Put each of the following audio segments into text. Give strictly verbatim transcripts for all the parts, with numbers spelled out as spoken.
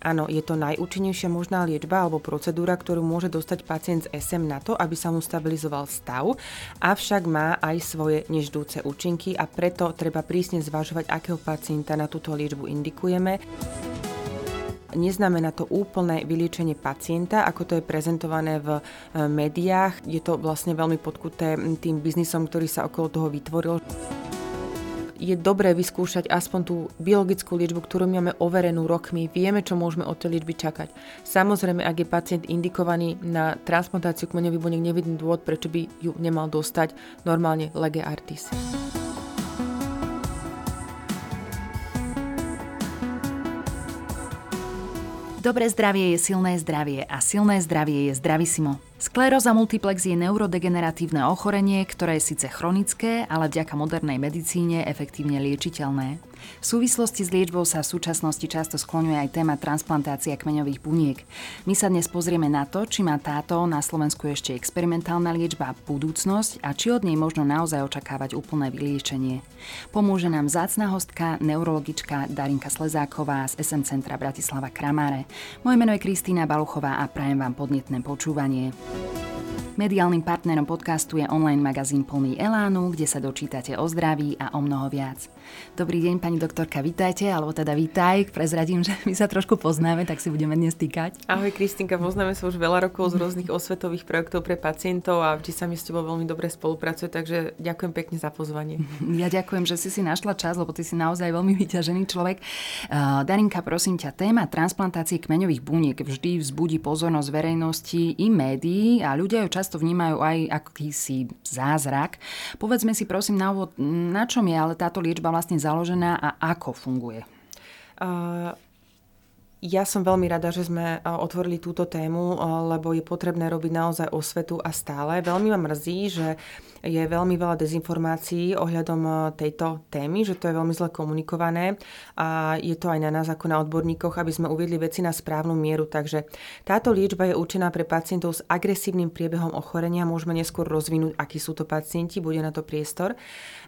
Áno, je to najúčinnejšia možná liečba alebo procedúra, ktorú môže dostať pacient z es em na to, aby sa mu stabilizoval stav, avšak má aj svoje neždúce účinky a preto treba prísne zvažovať, akého pacienta na túto liečbu indikujeme. Neznamená to úplné vyliečenie pacienta, ako to je prezentované v médiách. Je to vlastne veľmi podkuté tým biznisom, ktorý sa okolo toho vytvoril. Je dobré vyskúšať aspoň tú biologickú liečbu, ktorú máme overenú rokmi. Vieme, čo môžeme od tej liečby čakať. Samozrejme, ak je pacient indikovaný na transplantáciu kmeňových buniek, nevidím dôvod, prečo by ju nemal dostať normálne lege artis. Dobré zdravie je silné zdravie a silné zdravie je zdravísimo. Skleróza multiplex je neurodegeneratívne ochorenie, ktoré je síce chronické, ale vďaka modernej medicíne efektívne liečiteľné. V súvislosti s liečbou sa v súčasnosti často skloňuje aj téma transplantácia kmeňových buniek. My sa dnes pozrieme na to, či má táto na Slovensku ešte experimentálna liečba budúcnosť a či od nej možno naozaj očakávať úplné vyliečenie. Pomôže nám vzácna hostka, neurologička Darinka Slezáková z es em Centra Bratislava Kramáre. Moje meno je Kristína Baluchová a prajem vám podnetné počúvanie. Mediálnym partnerom podcastu je online magazín Plný Elánu, kde sa dočítate o zdraví a o mnoho viac. Dobrý deň, pani doktorka, vítajte, alebo teda vítaj, prezradím, že my sa trošku poznáme, tak si budeme dnes týkať. Ahoj Kristinka, poznáme sa už veľa rokov z rôznych osvetových projektov pre pacientov a vždy sa mi s tebou veľmi dobre spolupracuje, takže ďakujem pekne za pozvanie. Ja ďakujem, že si si našla čas, lebo ty si naozaj veľmi vyťažený človek. Uh, Darinka, prosím ťa, téma transplantácie kmeňových buniek vždy vzbudí pozornosť verejnosti i médií a ľudia ju často to vnímajú aj akýsi zázrak. Povedzme si prosím na úvod, na čom je ale táto liečba vlastne založená a ako funguje? Uh... Ja som veľmi rada, že sme otvorili túto tému, lebo je potrebné robiť naozaj osvetu a stále. Veľmi ma mrzí, že je veľmi veľa dezinformácií ohľadom tejto témy, že to je veľmi zle komunikované a je to aj na nás ako na odborníkoch, aby sme uviedli veci na správnu mieru. Takže táto liečba je určená pre pacientov s agresívnym priebehom ochorenia. Môžeme neskôr rozvinúť, akí sú to pacienti, bude na to priestor.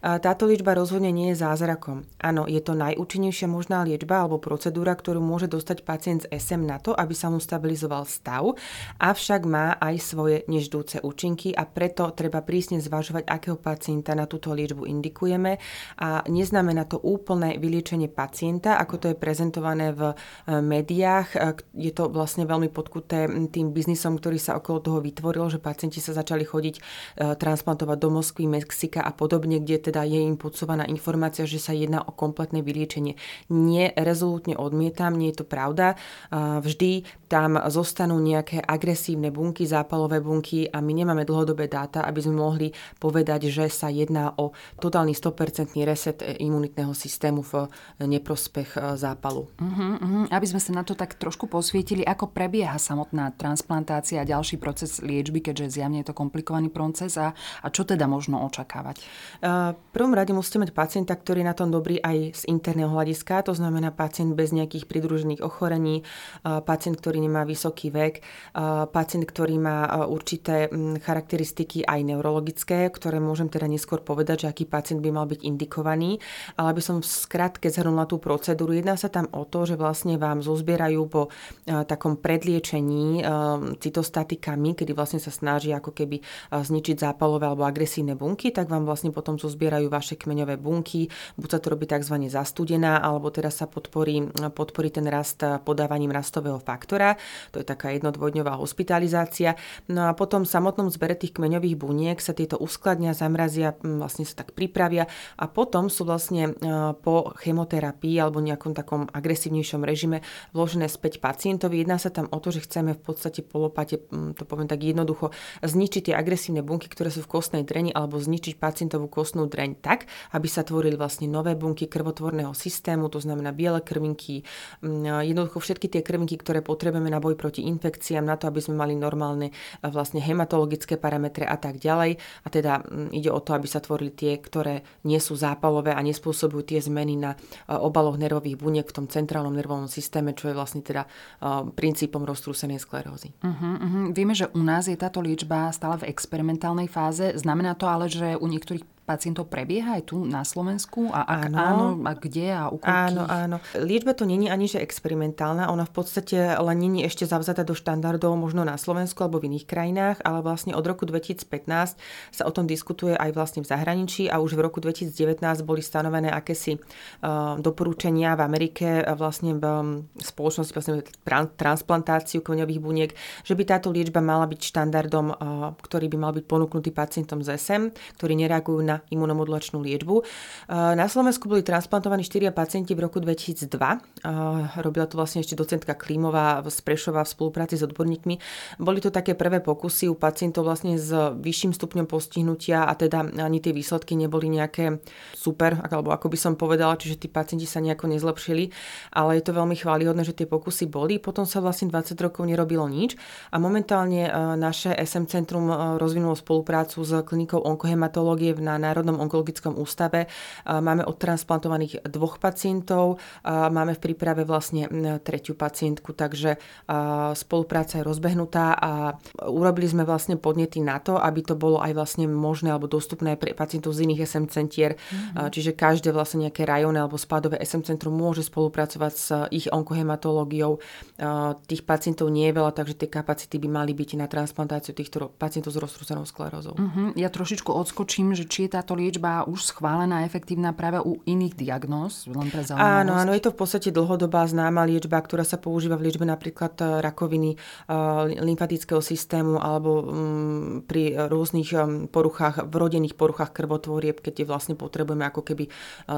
Táto liečba rozhodne nie je zázrakom. Áno, je to najúčinnejšia možná liečba alebo procedúra, ktorú môže dostať pacient z es em na to, aby sa mu stabilizoval stav, avšak má aj svoje neždúce účinky a preto treba prísne zvažovať, akého pacienta na túto liečbu indikujeme a neznamená to úplné vyliečenie pacienta, ako to je prezentované v médiách. Je to vlastne veľmi podkuté tým biznisom, ktorý sa okolo toho vytvoril, že pacienti sa začali chodiť transplantovať do Moskvy, Mexika a podobne, kde teda je im podsúvaná informácia, že sa jedná o kompletné vyliečenie. Nie, rezolútne odmietam, nie je to pravda. Vždy tam zostanú nejaké agresívne bunky, zápalové bunky a my nemáme dlhodobé dáta, aby sme mohli povedať, že sa jedná o totálny sto percent reset imunitného systému v neprospech zápalu. Uh-huh, uh-huh. Aby sme sa na to tak trošku posvietili, ako prebieha samotná transplantácia a ďalší proces liečby, keďže zjavne je to komplikovaný proces a, a čo teda možno očakávať? Uh, v prvom rade musíte mať pacienta, ktorý je na tom dobrý aj z interného hľadiska, to znamená pacient bez nejakých pridružených ochorení, pacient, ktorý nemá vysoký vek, pacient, ktorý má určité charakteristiky aj neurologické, ktoré môžem teda neskôr povedať, že aký pacient by mal byť indikovaný. Ale aby som v skratke zhrnula tú procedúru, jedná sa tam o to, že vlastne vám zozbierajú po takom predliečení cytostatikami, kedy vlastne sa snažia ako keby zničiť zápalové alebo agresívne bunky, tak vám vlastne potom zozbierajú vaše kmeňové bunky, buď sa to robí tzv. Zastudená, alebo teda sa podporí, podporí ten rast podávaním rastového faktora. To je taká jednodvojdňová hospitalizácia. No a potom v samotnom zbere tých kmeňových buniek sa tieto uskladnia, zamrazia, vlastne sa tak pripravia a potom sú vlastne po chemoterapii alebo nejakom takom agresívnejšom režime vložené späť pacientovi. Jedná sa tam o to, že chceme v podstate polopate, to poviem tak jednoducho, zničiť tie agresívne bunky, ktoré sú v kostnej dreni alebo zničiť pacientovú kostnú dreň tak, aby sa tvorili vlastne nové bunky krvotvorného systému, to znamená biele krvinky, jednoducho všetky tie krvinky, ktoré potrebujeme na boj proti infekciám, na to, aby sme mali normálne vlastne hematologické parametre a tak ďalej. A teda ide o to, aby sa tvorili tie, ktoré nie sú zápalové a nespôsobujú tie zmeny na obaloch nervových buniek v tom centrálnom nervovom systéme, čo je vlastne teda princípom roztrúsenej sklerózy. Uh-huh, uh-huh. Vieme, že u nás je táto liečba stále v experimentálnej fáze. Znamená to ale, že u niektorých pacientov prebieha aj tu na Slovensku? A ak áno, áno, a kde a u koľkých? Áno, áno. Liečba to není ani že experimentálna, ona v podstate len není ešte zavzata do štandardov možno na Slovensku alebo v iných krajinách, ale vlastne od roku dvetisícpätnásť sa o tom diskutuje aj vlastne v zahraničí a už v roku dvetisícdevätnásť boli stanovené akési uh, doporučenia v Amerike vlastne v um, spoločnosti vlastne transplantáciu kmeňových buniek, že by táto liečba mala byť štandardom, uh, ktorý by mal byť ponúknutý pacientom z es em, ktorí nereagujú na na imunomodulačnú liečbu. Na Slovensku boli transplantovaní štyria pacienti v roku dvetisícdva. Robila to vlastne ešte docentka Klímová z Prešova v spolupráci s odborníkmi. Boli to také prvé pokusy u pacientov vlastne s vyšším stupňom postihnutia a teda ani tie výsledky neboli nejaké super, alebo ako by som povedala, čiže tí pacienti sa nejako nezlepšili, ale je to veľmi chválihodné, že tie pokusy boli. Potom sa vlastne dvadsať rokov nerobilo nič a momentálne naše es em centrum rozvinulo spoluprácu s klinikou onkohematológie na Národnom onkologickom ústave. Máme odtransplantovaných dvoch pacientov, máme v príprave vlastne tretiu pacientku, takže spolupráca je rozbehnutá a urobili sme vlastne podnety na to, aby to bolo aj vlastne možné alebo dostupné pre pacientov z iných es em centier. Mm-hmm. Čiže každé vlastne nejaké rajónne alebo spádové es em centrum môže spolupracovať s ich onkohematológiou. Tých pacientov nie je veľa, takže tie kapacity by mali byť na transplantáciu týchto pacientov s roztrúsenou sklerózou. Mm-hmm. Ja trošičku odskočím, že či je táto liečba už schválená a efektívna práve u iných diagnóz? Len pre zaujímavosť. Áno, áno, je to v podstate dlhodobá známa liečba, ktorá sa používa v liečbe napríklad rakoviny lymfatického systému alebo pri rôznych poruchách, vrodených poruchách krvotvorieb, keď je vlastne potrebujeme ako keby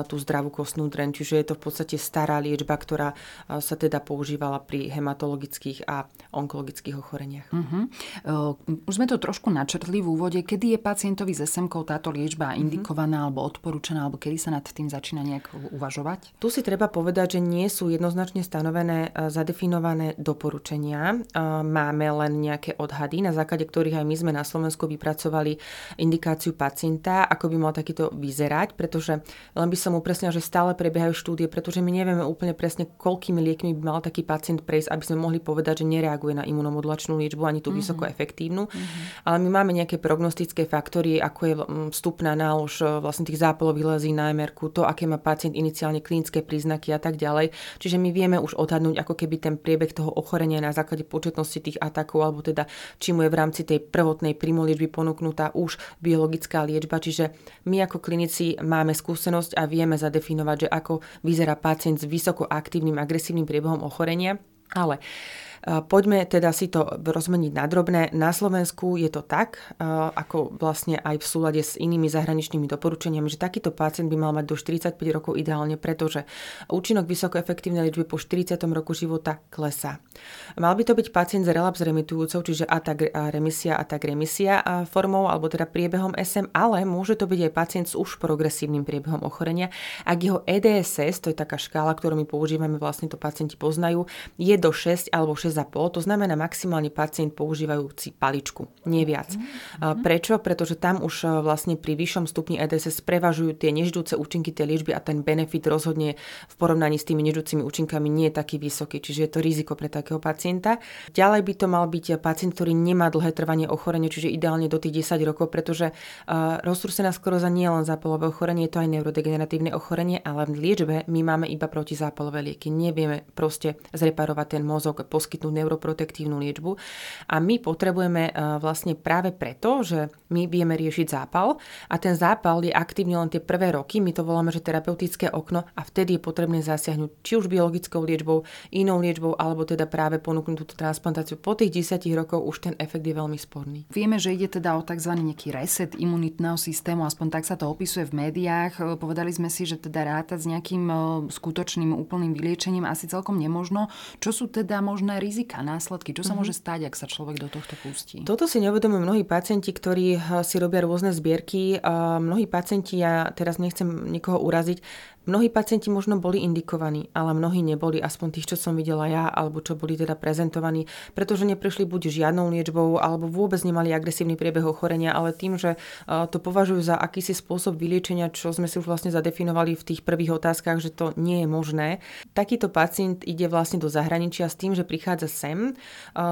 tú zdravú kostnú dreň. Čiže je to v podstate stará liečba, ktorá sa teda používala pri hematologických a onkologických ochoreniach. Uh-huh. Už sme to trošku načrtli v úvode, kedy je pacientovi s es em-kou táto liečba indikovaná alebo odporúčaná, alebo kedy sa nad tým začína nejak uvažovať? Tu si treba povedať, že nie sú jednoznačne stanovené, zadefinované doporučenia. Máme len nejaké odhady, na základe ktorých aj my sme na Slovensku vypracovali indikáciu pacienta, ako by mal takýto vyzerať, pretože len by som upresnila, že stále prebiehajú štúdie, pretože my nevieme úplne presne, koľkými liekmi by mal taký pacient prejsť, aby sme mohli povedať, že nereaguje na imunomodulačnú liečbu ani tú mm-hmm. vysoko efektívnu. Mm-hmm. Ale my máme nejaké prognostické faktory, ako je vstupná nálož vlastne tých zápalových lezí na em er ku, to, aké má pacient iniciálne klinické príznaky a tak ďalej. Čiže my vieme už odhadnúť ako keby ten priebeh toho ochorenia na základe početnosti tých atakov, alebo teda či mu je v rámci tej prvotnej primoliečby ponúknutá už biologická liečba. Čiže my ako klinici máme skúsenosť a vieme zadefinovať, že ako vyzerá pacient s vysoko aktívnym agresívnym priebehom ochorenia. Ale poďme teda si to rozmeniť na drobné. Na Slovensku je to tak, ako vlastne aj v súlade s inými zahraničnými doporučeniami, že takýto pacient by mal mať do štyridsaťpäť rokov ideálne, pretože účinok vysokoefektívnej liečby po štyridsiatom roku života klesá. Mal by to byť pacient s relaps remitujúcou, čiže atak remisia, atak remisia formou, alebo teda priebehom es em, ale môže to byť aj pacient s už progresívnym priebehom ochorenia. Ak jeho é dé es es, to je taká škála, ktorú my používame, vlastne to pacienti poznajú, je do šesť alebo šesť a pol, to znamená maximálne pacient používajúci paličku, nie viac. Mm-hmm. Prečo? Pretože tam už vlastne pri vyššom stupni é dé es es prevažujú tie nežidúce účinky tej liečby a ten benefit rozhodne v porovnaní s tými nežidúcimi účinkami nie je taký vysoký, čiže je to riziko pre takého pacienta. Ďalej by to mal byť pacient, ktorý nemá dlhé trvanie ochorenia, čiže ideálne do tých desať rokov, pretože uh, roztrúsená skleróza nie je len zápalové ochorenie, je to aj neurodegeneratívne ochorenie, ale v liečbe my máme iba protizápalové lieky. Nevieme proste zreparovať ten mozog, neuroprotektívnu liečbu a my potrebujeme vlastne práve preto, že my vieme riešiť zápal a ten zápal je aktívny len tie prvé roky, my to voláme, že terapeutické okno a vtedy je potrebné zasiahnuť či už biologickou liečbou, inou liečbou alebo teda práve ponúknuť túto transplantáciu. Po tých desať rokov už ten efekt je veľmi sporný. Vieme, že ide teda o tzv. Nejaký reset imunitného systému, aspoň tak sa to opisuje v médiách. Povedali sme si, že teda rátať s nejakým skutočným úplným vyliečením asi celkom nemožno. Čo sú teda možné rizika, následky, čo sa môže stať, ak sa človek do tohto pustí? Toto si neuvedomujú mnohí pacienti, ktorí si robia rôzne zbierky. Mnohí pacienti, ja teraz nechcem nikoho uraziť, Mnohí pacienti možno boli indikovaní, ale mnohí neboli, aspoň tých, čo som videla ja, alebo čo boli teda prezentovaní, pretože neprešli buď žiadnou liečbou, alebo vôbec nemali agresívny priebeh ochorenia, ale tým, že to považujú za akýsi spôsob vyliečenia, čo sme si už vlastne zadefinovali v tých prvých otázkach, že to nie je možné. Takýto pacient ide vlastne do zahraničia s tým, že prichádza sem,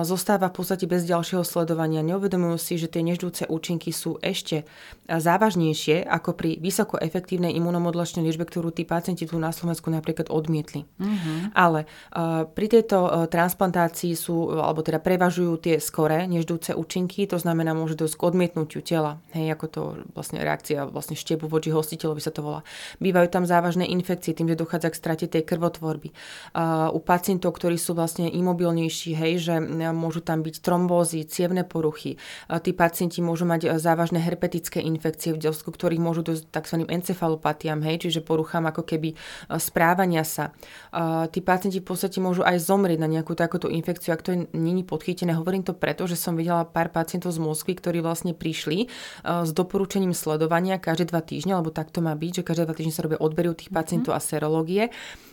zostáva v podstate bez ďalšieho sledovania, neuvedomujú si, že tie neždúce účinky sú ešte závažnejšie ako pri vysoko efektívnej imunomodulačnej liečbe, ktorú pacienti tu na Slovensku napríklad odmietli. Uh-huh. Ale uh, pri tejto uh, transplantácii sú, alebo teda prevažujú tie skoré neždúce účinky, to znamená, môže dosť k odmietnutiu tela. Hej, ako to vlastne reakcia vlastne štepu voči hostiteľovi sa to volá. Bývajú tam závažné infekcie, tým, že dochádza k strate tej krvotvorby. Uh, u pacientov, ktorí sú vlastne imobilnejší, hej, že uh, môžu tam byť trombózy, cievne poruchy. Uh, tí pacienti môžu mať uh, závažné herpetické infekcie, v dôsledku ktorých môžu dosť takzvaným encefalopatiám, hej, čiže poruchám ako keby správania sa. Uh, tí pacienti v podstate môžu aj zomrieť na nejakú takúto infekciu, ak to nie je podchytené. Hovorím to preto, že som videla pár pacientov z Moskvy, ktorí vlastne prišli uh, s doporučením sledovania každé dva týždne, lebo tak to má byť, že každé dva týždne sa robia odbery u tých pacientov mm-hmm. a serológie.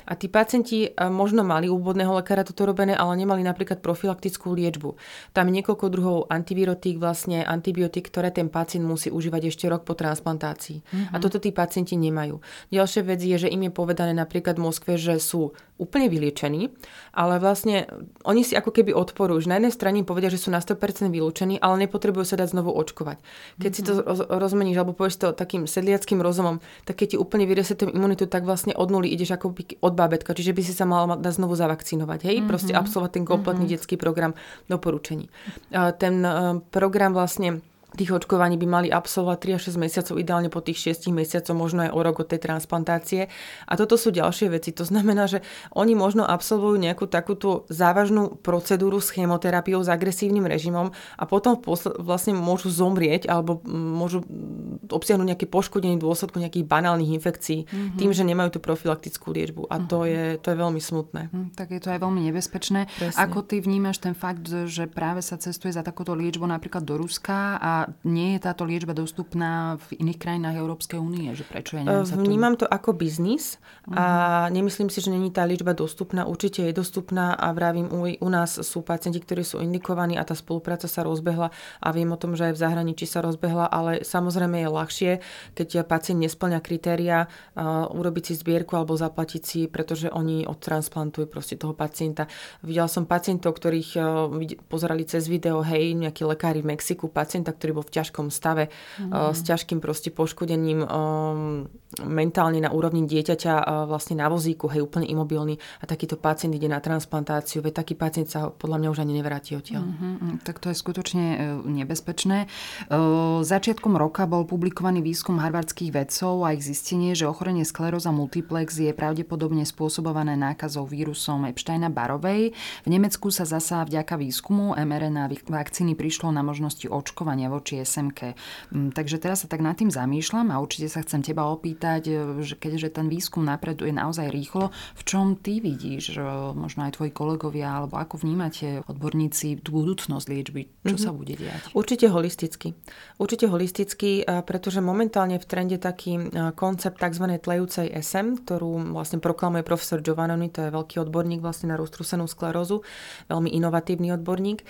A tí pacienti uh, možno mali u úvodného lekára toto robené, ale nemali napríklad profilaktickú liečbu. Tam niekoľko druhov antivirotík, vlastne antibiotík, ktoré ten pacient musí užívať ešte rok po transplantácii. Mm-hmm. A toto tí pacienti nemajú. Ďalšia vec je, že im je povedané napríklad v Moskve, že sú úplne vyliečení, ale vlastne oni si ako keby odporujú. Na jednej strane im povedia, že sú na sto percent vylúčení, ale nepotrebujú sa dať znovu očkovať. Keď mm-hmm. si to rozmeníš, alebo povieš to takým sedliackým rozumom, tak keď ti úplne vyresetujem imunitu, tak vlastne od nuly ideš ako od bábetka, čiže by si sa mal dať znovu zavakcinovať. Hej? Mm-hmm. Proste absolvovať ten kompletný mm-hmm. detský program doporučení. Ten program vlastne tých očkovaní by mali absolvovať tri až šesť mesiacov, ideálne po tých šiestich mesiacoch, možno aj o rok od tej transplantácie. A toto sú ďalšie veci. To znamená, že oni možno absolvujú nejakú takúto závažnú procedúru s chemoterapiou, s agresívnym režimom a potom vlastne môžu zomrieť alebo môžu obsiahnuť nejaké poškodenie v dôsledku nejakých banálnych infekcií mm-hmm. tým, že nemajú tú profilaktickú liečbu. A to, mm-hmm. je, to je veľmi smutné. Mm, tak je to aj veľmi nebezpečné. Presne. Ako ty vnímaš ten fakt, že práve sa cestuje za takúto liečbu napríklad do Ruska a A nie je táto liečba dostupná v iných krajinách Európskej únie? Že prečo ja neviem, sa Vnímam tu... to ako biznis a mm. nemyslím si, že není tá liečba dostupná. Určite je dostupná a vravím, u, u nás sú pacienti, ktorí sú indikovaní a tá spolupráca sa rozbehla a viem o tom, že aj v zahraničí sa rozbehla, ale samozrejme je ľahšie, keď pacient nespĺňa kritériá, urobiť si zbierku alebo zaplatiť si, pretože oni odtransplantujú proste toho pacienta. Videla som pacientov, ktorých pozerali cez video, hej, nejakí lekári v Mexiku, pacienta, ktorý bol v ťažkom stave, mm. s ťažkým proste poškodením um, mentálne na úrovni dieťaťa uh, vlastne na vozíku, hej, úplne imobilný a takýto pacient ide na transplantáciu, veď taký pacient sa podľa mňa už ani nevráti odtiaľ. Mm-hmm. Tak to je skutočne nebezpečné. Uh, začiatkom roka bol publikovaný výskum harvardských vedcov a ich zistenie, že ochorenie skleróza multiplex je pravdepodobne spôsobované nákazou vírusom Epsteina-Barrovej. V Nemecku sa zasa vďaka výskumu em er en á vakcíny prišlo na možnosti očkovania voči es em ká. Takže teraz sa tak nad tým zamýšľam a určite sa chcem teba opýtať, že keďže ten výskum napreduje naozaj rýchlo, v čom ty vidíš, možno aj tvoji kolegovia, alebo ako vnímate odborníci tú budúcnosť liečby, čo mm-hmm. sa bude diať? Určite holisticky. Určite holisticky, pretože momentálne v trende taký koncept tzv. Tlejúcej es em, ktorú vlastne proklamuje profesor Giovannoni, to je veľký odborník vlastne na roztrusenú sklerózu, veľmi inovatívny odborník.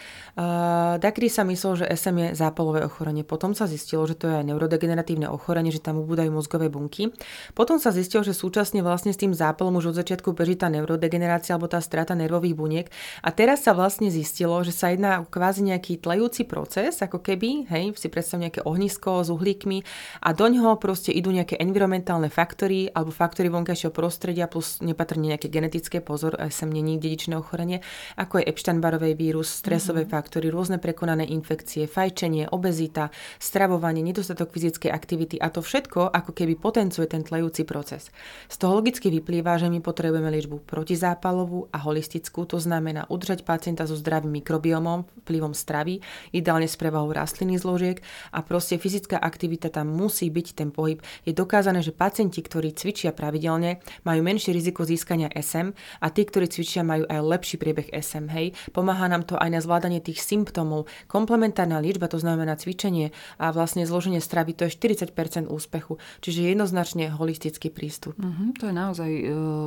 Dakedy sa myslel, že es em je zápalové ochorenie. Potom sa zistilo, že to je aj neurodegeneratívne ochorenie, že tam ubúdajú mozgové bunky. Potom sa zistilo, že súčasne vlastne s tým zápalom už od začiatku beží tá neurodegenerácia alebo tá strata nervových buniek. A teraz sa vlastne zistilo, že sa jedná o kvázi nejaký tlejúci proces, ako keby, hej, si predstav nejaké ohnisko s uhlíkmi a do ňoho proste idú nejaké environmentálne faktory alebo faktory vonkajšieho prostredia plus nepatrne nejaké genetické, pozor, sem není dedičné ochorenie, ako je Epstein-Barrovej vírus, stresové mm-hmm. faktory, rôzne prekonané infekcie, fajčenie, obezita, stravovanie, nedostatok fyzickej aktivity a to všetko ako keby potenciuje ten tlejúci proces. Z toho logicky vyplýva, že my potrebujeme liečbu protizápalovú a holistickú, to znamená udržať pacienta so zdravým mikrobiomom, vplyvom stravy, ideálne s prevahou rastlinných zložiek a proste fyzická aktivita tam musí byť, ten pohyb. Je dokázané, že pacienti, ktorí cvičia pravidelne, majú menšie riziko získania es em a tí, ktorí cvičia, majú aj lepší priebeh es em, hej. Pomáha nám to aj na zvládanie tých symptómov. Komplementárna liečba, to znamená cvičenie a vlastne zloženie stravy, to je štyridsať percent úspechu. Čiže jednoznačne holistický prístup. Mm-hmm, to je naozaj e,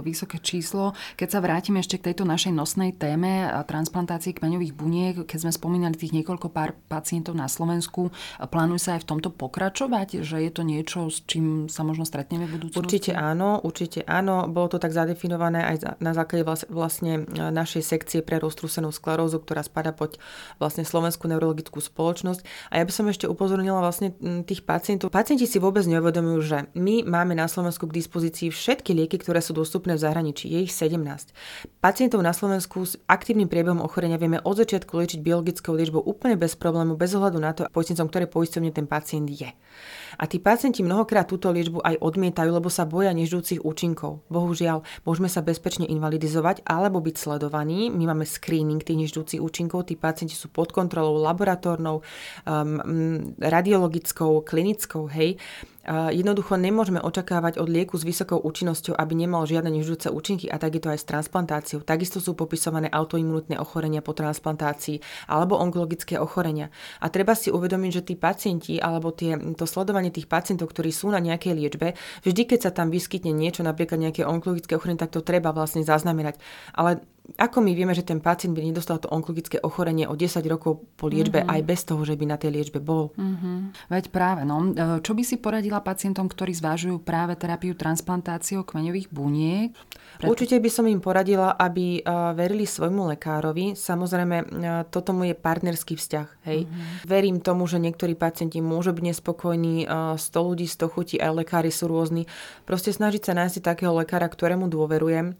vysoké číslo. Keď sa vrátime ešte k tejto našej nosnej téme a transplantácii kmeňových buniek, keď sme spomínali tých niekoľko pár pacientov na Slovensku, plánujú sa aj v tomto pokračovať, že je to niečo, s čím sa možno stretneme v budúcnosti? Určite áno, určite áno. Bolo to tak zadefinované aj na základe vlastne našej sekcie pre roztrúsenú sklerózu, ktorá spadá pod vlastne Slovenskú neurologickú spoločnosť. A ja by som ešte upozornila vlastne tých pacientov. Pacienti si vôbec neuvedomujú, že my máme na Slovensku k dispozícii všetky lieky, ktoré sú dostupné v zahraničí. Je ich sedemnásť. Pacientov na Slovensku s aktívnym priebehom ochorenia vieme od začiatku liečiť biologickou liečbou úplne bez problému, bez ohľadu na to, poistencom, ktoré poisťovne ten pacient je. A tí pacienti mnohokrát túto liečbu aj odmietajú, lebo sa boja neždúcich účinkov. Bohužiaľ, môžeme sa bezpečne invalidizovať alebo byť sledovaní. My máme screening tých neždúcich účinkov, tí pacienti sú pod kontrolou laboratórnou, um, radiologickou, klinickou, hej. Jednoducho nemôžeme očakávať od lieku s vysokou účinnosťou, aby nemal žiadne neždúce účinky, a tak je to aj s transplantáciou. Takisto sú popisované autoimunitné ochorenia po transplantácii alebo onkologické ochorenia. A treba si uvedomiť, že tí pacienti alebo tie, to sledovanie tých pacientov, ktorí sú na nejakej liečbe, vždy keď sa tam vyskytne niečo, napríklad nejaké onkologické ochorenie, tak to treba vlastne zaznamenať. Ale ako my vieme, že ten pacient by nedostal to onkologické ochorenie o desať rokov po liečbe, mm-hmm, aj bez toho, že by na tej liečbe bol? Mm-hmm. Veď práve, no. Čo by si poradila pacientom, ktorí zvážujú práve terapiu transplantáciou kmeňových buniek? Preto... Určite by som im poradila, aby verili svojmu lekárovi. Samozrejme, toto je partnerský vzťah. Hej. Mm-hmm. Verím tomu, že niektorí pacienti môžu byť nespokojní, sto ľudí, sto chutí, aj lekári sú rôzni. Proste snažiť sa nájsť takého lekára, ktorému dôverujem,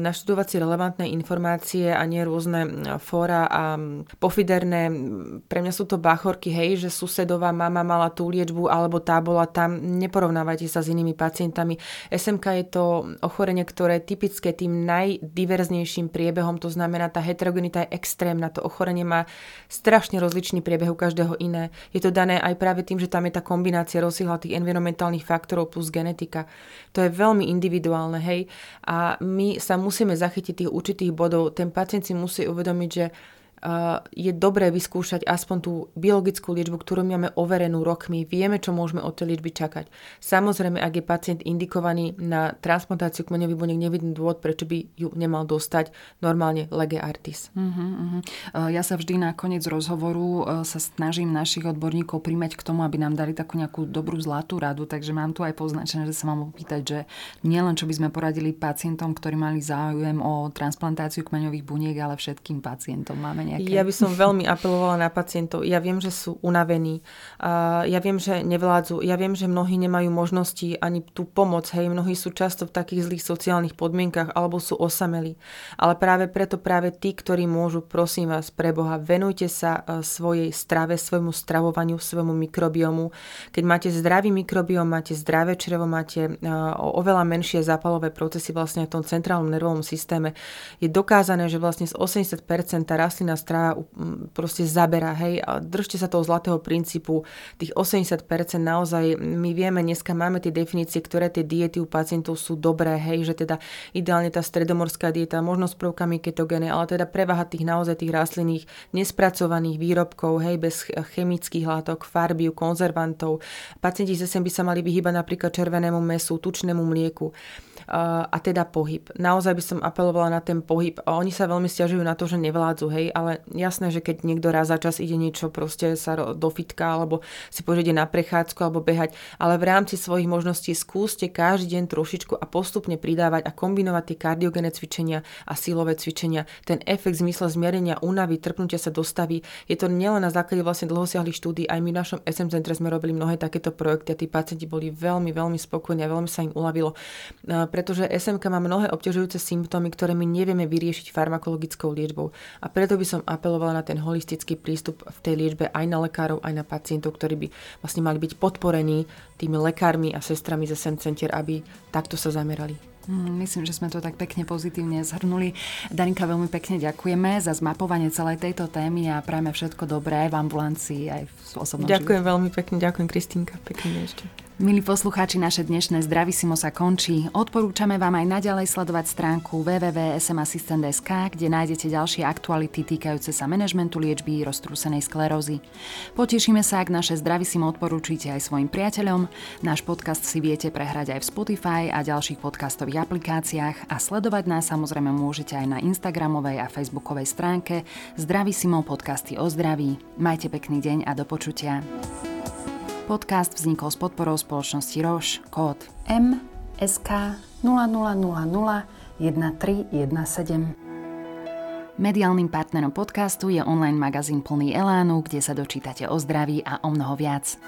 naštudovať si relevantné informácie a nie rôzne fóra a pofiderné. Pre mňa sú to báchorky, hej, že susedová mama mala tú liečbu alebo tá bola tam. Neporovnávajte sa s inými pacientami. es em ká je to ochorenie, ktoré je typické tým najdiverznejším priebehom, to znamená, tá heterogenita je extrémna. To ochorenie má strašne rozličný priebeh u každého iné. Je to dané aj práve tým, že tam je tá kombinácia rozsiahla tých environmentálnych faktorov plus genetika. To je veľmi individuálne, hej. A my sa musíme zachytiť tých tých bodov, ten pacient si musí uvedomiť, že Uh, je dobré vyskúšať aspoň tú biologickú liečbu, ktorú máme overenú rokmi. Vieme, čo môžeme od tej liečby čakať. Samozrejme, ak je pacient indikovaný na transplantáciu kmeňových buniek, nevidím dôvod, prečo by ju nemal dostať normálne lege artis. Uh-huh, uh-huh. Ja sa vždy na koniec rozhovoru uh, sa snažím našich odborníkov príjmať k tomu, aby nám dali takú nejakú dobrú zlatú radu, takže mám tu aj poznačené, že sa mám opýtať, že nielen čo by sme poradili pacientom, ktorí mali záujem o transplantáciu kmeňových buniek, ale všetkým pacientom máme. Nejaké. Ja by som veľmi apelovala na pacientov. Ja viem, že sú unavení. Ja viem, že nevládzu. Ja viem, že mnohí nemajú možnosti ani tú pomoc. Hej, mnohí sú často v takých zlých sociálnych podmienkach alebo sú osamelí. Ale práve preto, práve tí, ktorí môžu, prosím vás, pre Boha, venujte sa svojej strave, svojmu stravovaniu, svojmu mikrobiomu. Keď máte zdravý mikrobiom, máte zdravé črevo, máte oveľa menšie zápalové procesy vlastne v tom centrálnom nervovom systéme. Je dokázané, že vlastne z osemdesiat percent tá rastlina strava proste zabera, hej, a držte sa toho zlatého princípu, tých osemdesiat percent naozaj, my vieme, dneska máme tie definície, ktoré tie diety u pacientov sú dobré, hej, že teda ideálne tá stredomorská dieta, možno s prvkami ketogéne, ale teda prevaha tých naozaj tých rastlinných nespracovaných výrobkov, hej, bez chemických látok, farbív, konzervantov. Pacienti z es em by sa mali vyhýbať napríklad červenému mäsu, tučnému mlieku a teda pohyb. Naozaj by som apelovala na ten pohyb. A oni sa veľmi sťažujú na to, že nevládzu, hej, ale jasné, že keď niekto raz za čas ide niečo proste sa do fitka alebo si požiade na prechádzku alebo behať, ale v rámci svojich možností skúste každý deň trošičku a postupne pridávať a kombinovať tie kardiogénne cvičenia a silové cvičenia. Ten efekt v zmysle zmierenia únavy, trpnutia sa dostaví. Je to nielen na základe vlastne dlhosiahlých štúdií, aj my v našom es em centre sme robili mnohé takéto projekty a tí pacienti boli veľmi veľmi spokojní a veľmi sa im uľavilo. Pretože es em ká má mnohé obťažujúce symptómy, ktoré my nevieme vyriešiť farmakologickou liečbou. A preto by som apelovala na ten holistický prístup v tej liečbe aj na lekárov, aj na pacientov, ktorí by vlastne mali byť podporení tými lekármi a sestrami z es em centier, aby takto sa zamerali. Myslím, že sme to tak pekne pozitívne zhrnuli. Darinka, veľmi pekne ďakujeme za zmapovanie celej tejto témy a prajeme všetko dobré v ambulancii aj v osobnom živote. Ďakujem veľmi pekne, ďakujem Kristínka, pekne ešte. Milí poslucháči, naše dnešné Zdravísimo sa končí. Odporúčame vám aj naďalej sledovať stránku w w w bodka es em assistant bodka es ka, kde nájdete ďalšie aktuality týkajúce sa manažmentu liečby roztrúsenej sklerózy. Potešíme sa, ak naše Zdravísimo odporúčite aj svojim priateľom. Náš podcast si viete prehrať aj v Spotify a ďalších podcastových aplikáciách a sledovať nás samozrejme môžete aj na Instagramovej a Facebookovej stránke Zdravísimo podcasty o zdraví. Majte pekný deň a do počutia. Podcast vznikol s podporou spoločnosti Roche, kód em es ka nula nula nula nula jedna tri jedna sedem. Mediálnym partnerom podcastu je online magazín Plný Elánu, kde sa dočítate o zdraví a o mnoho viac.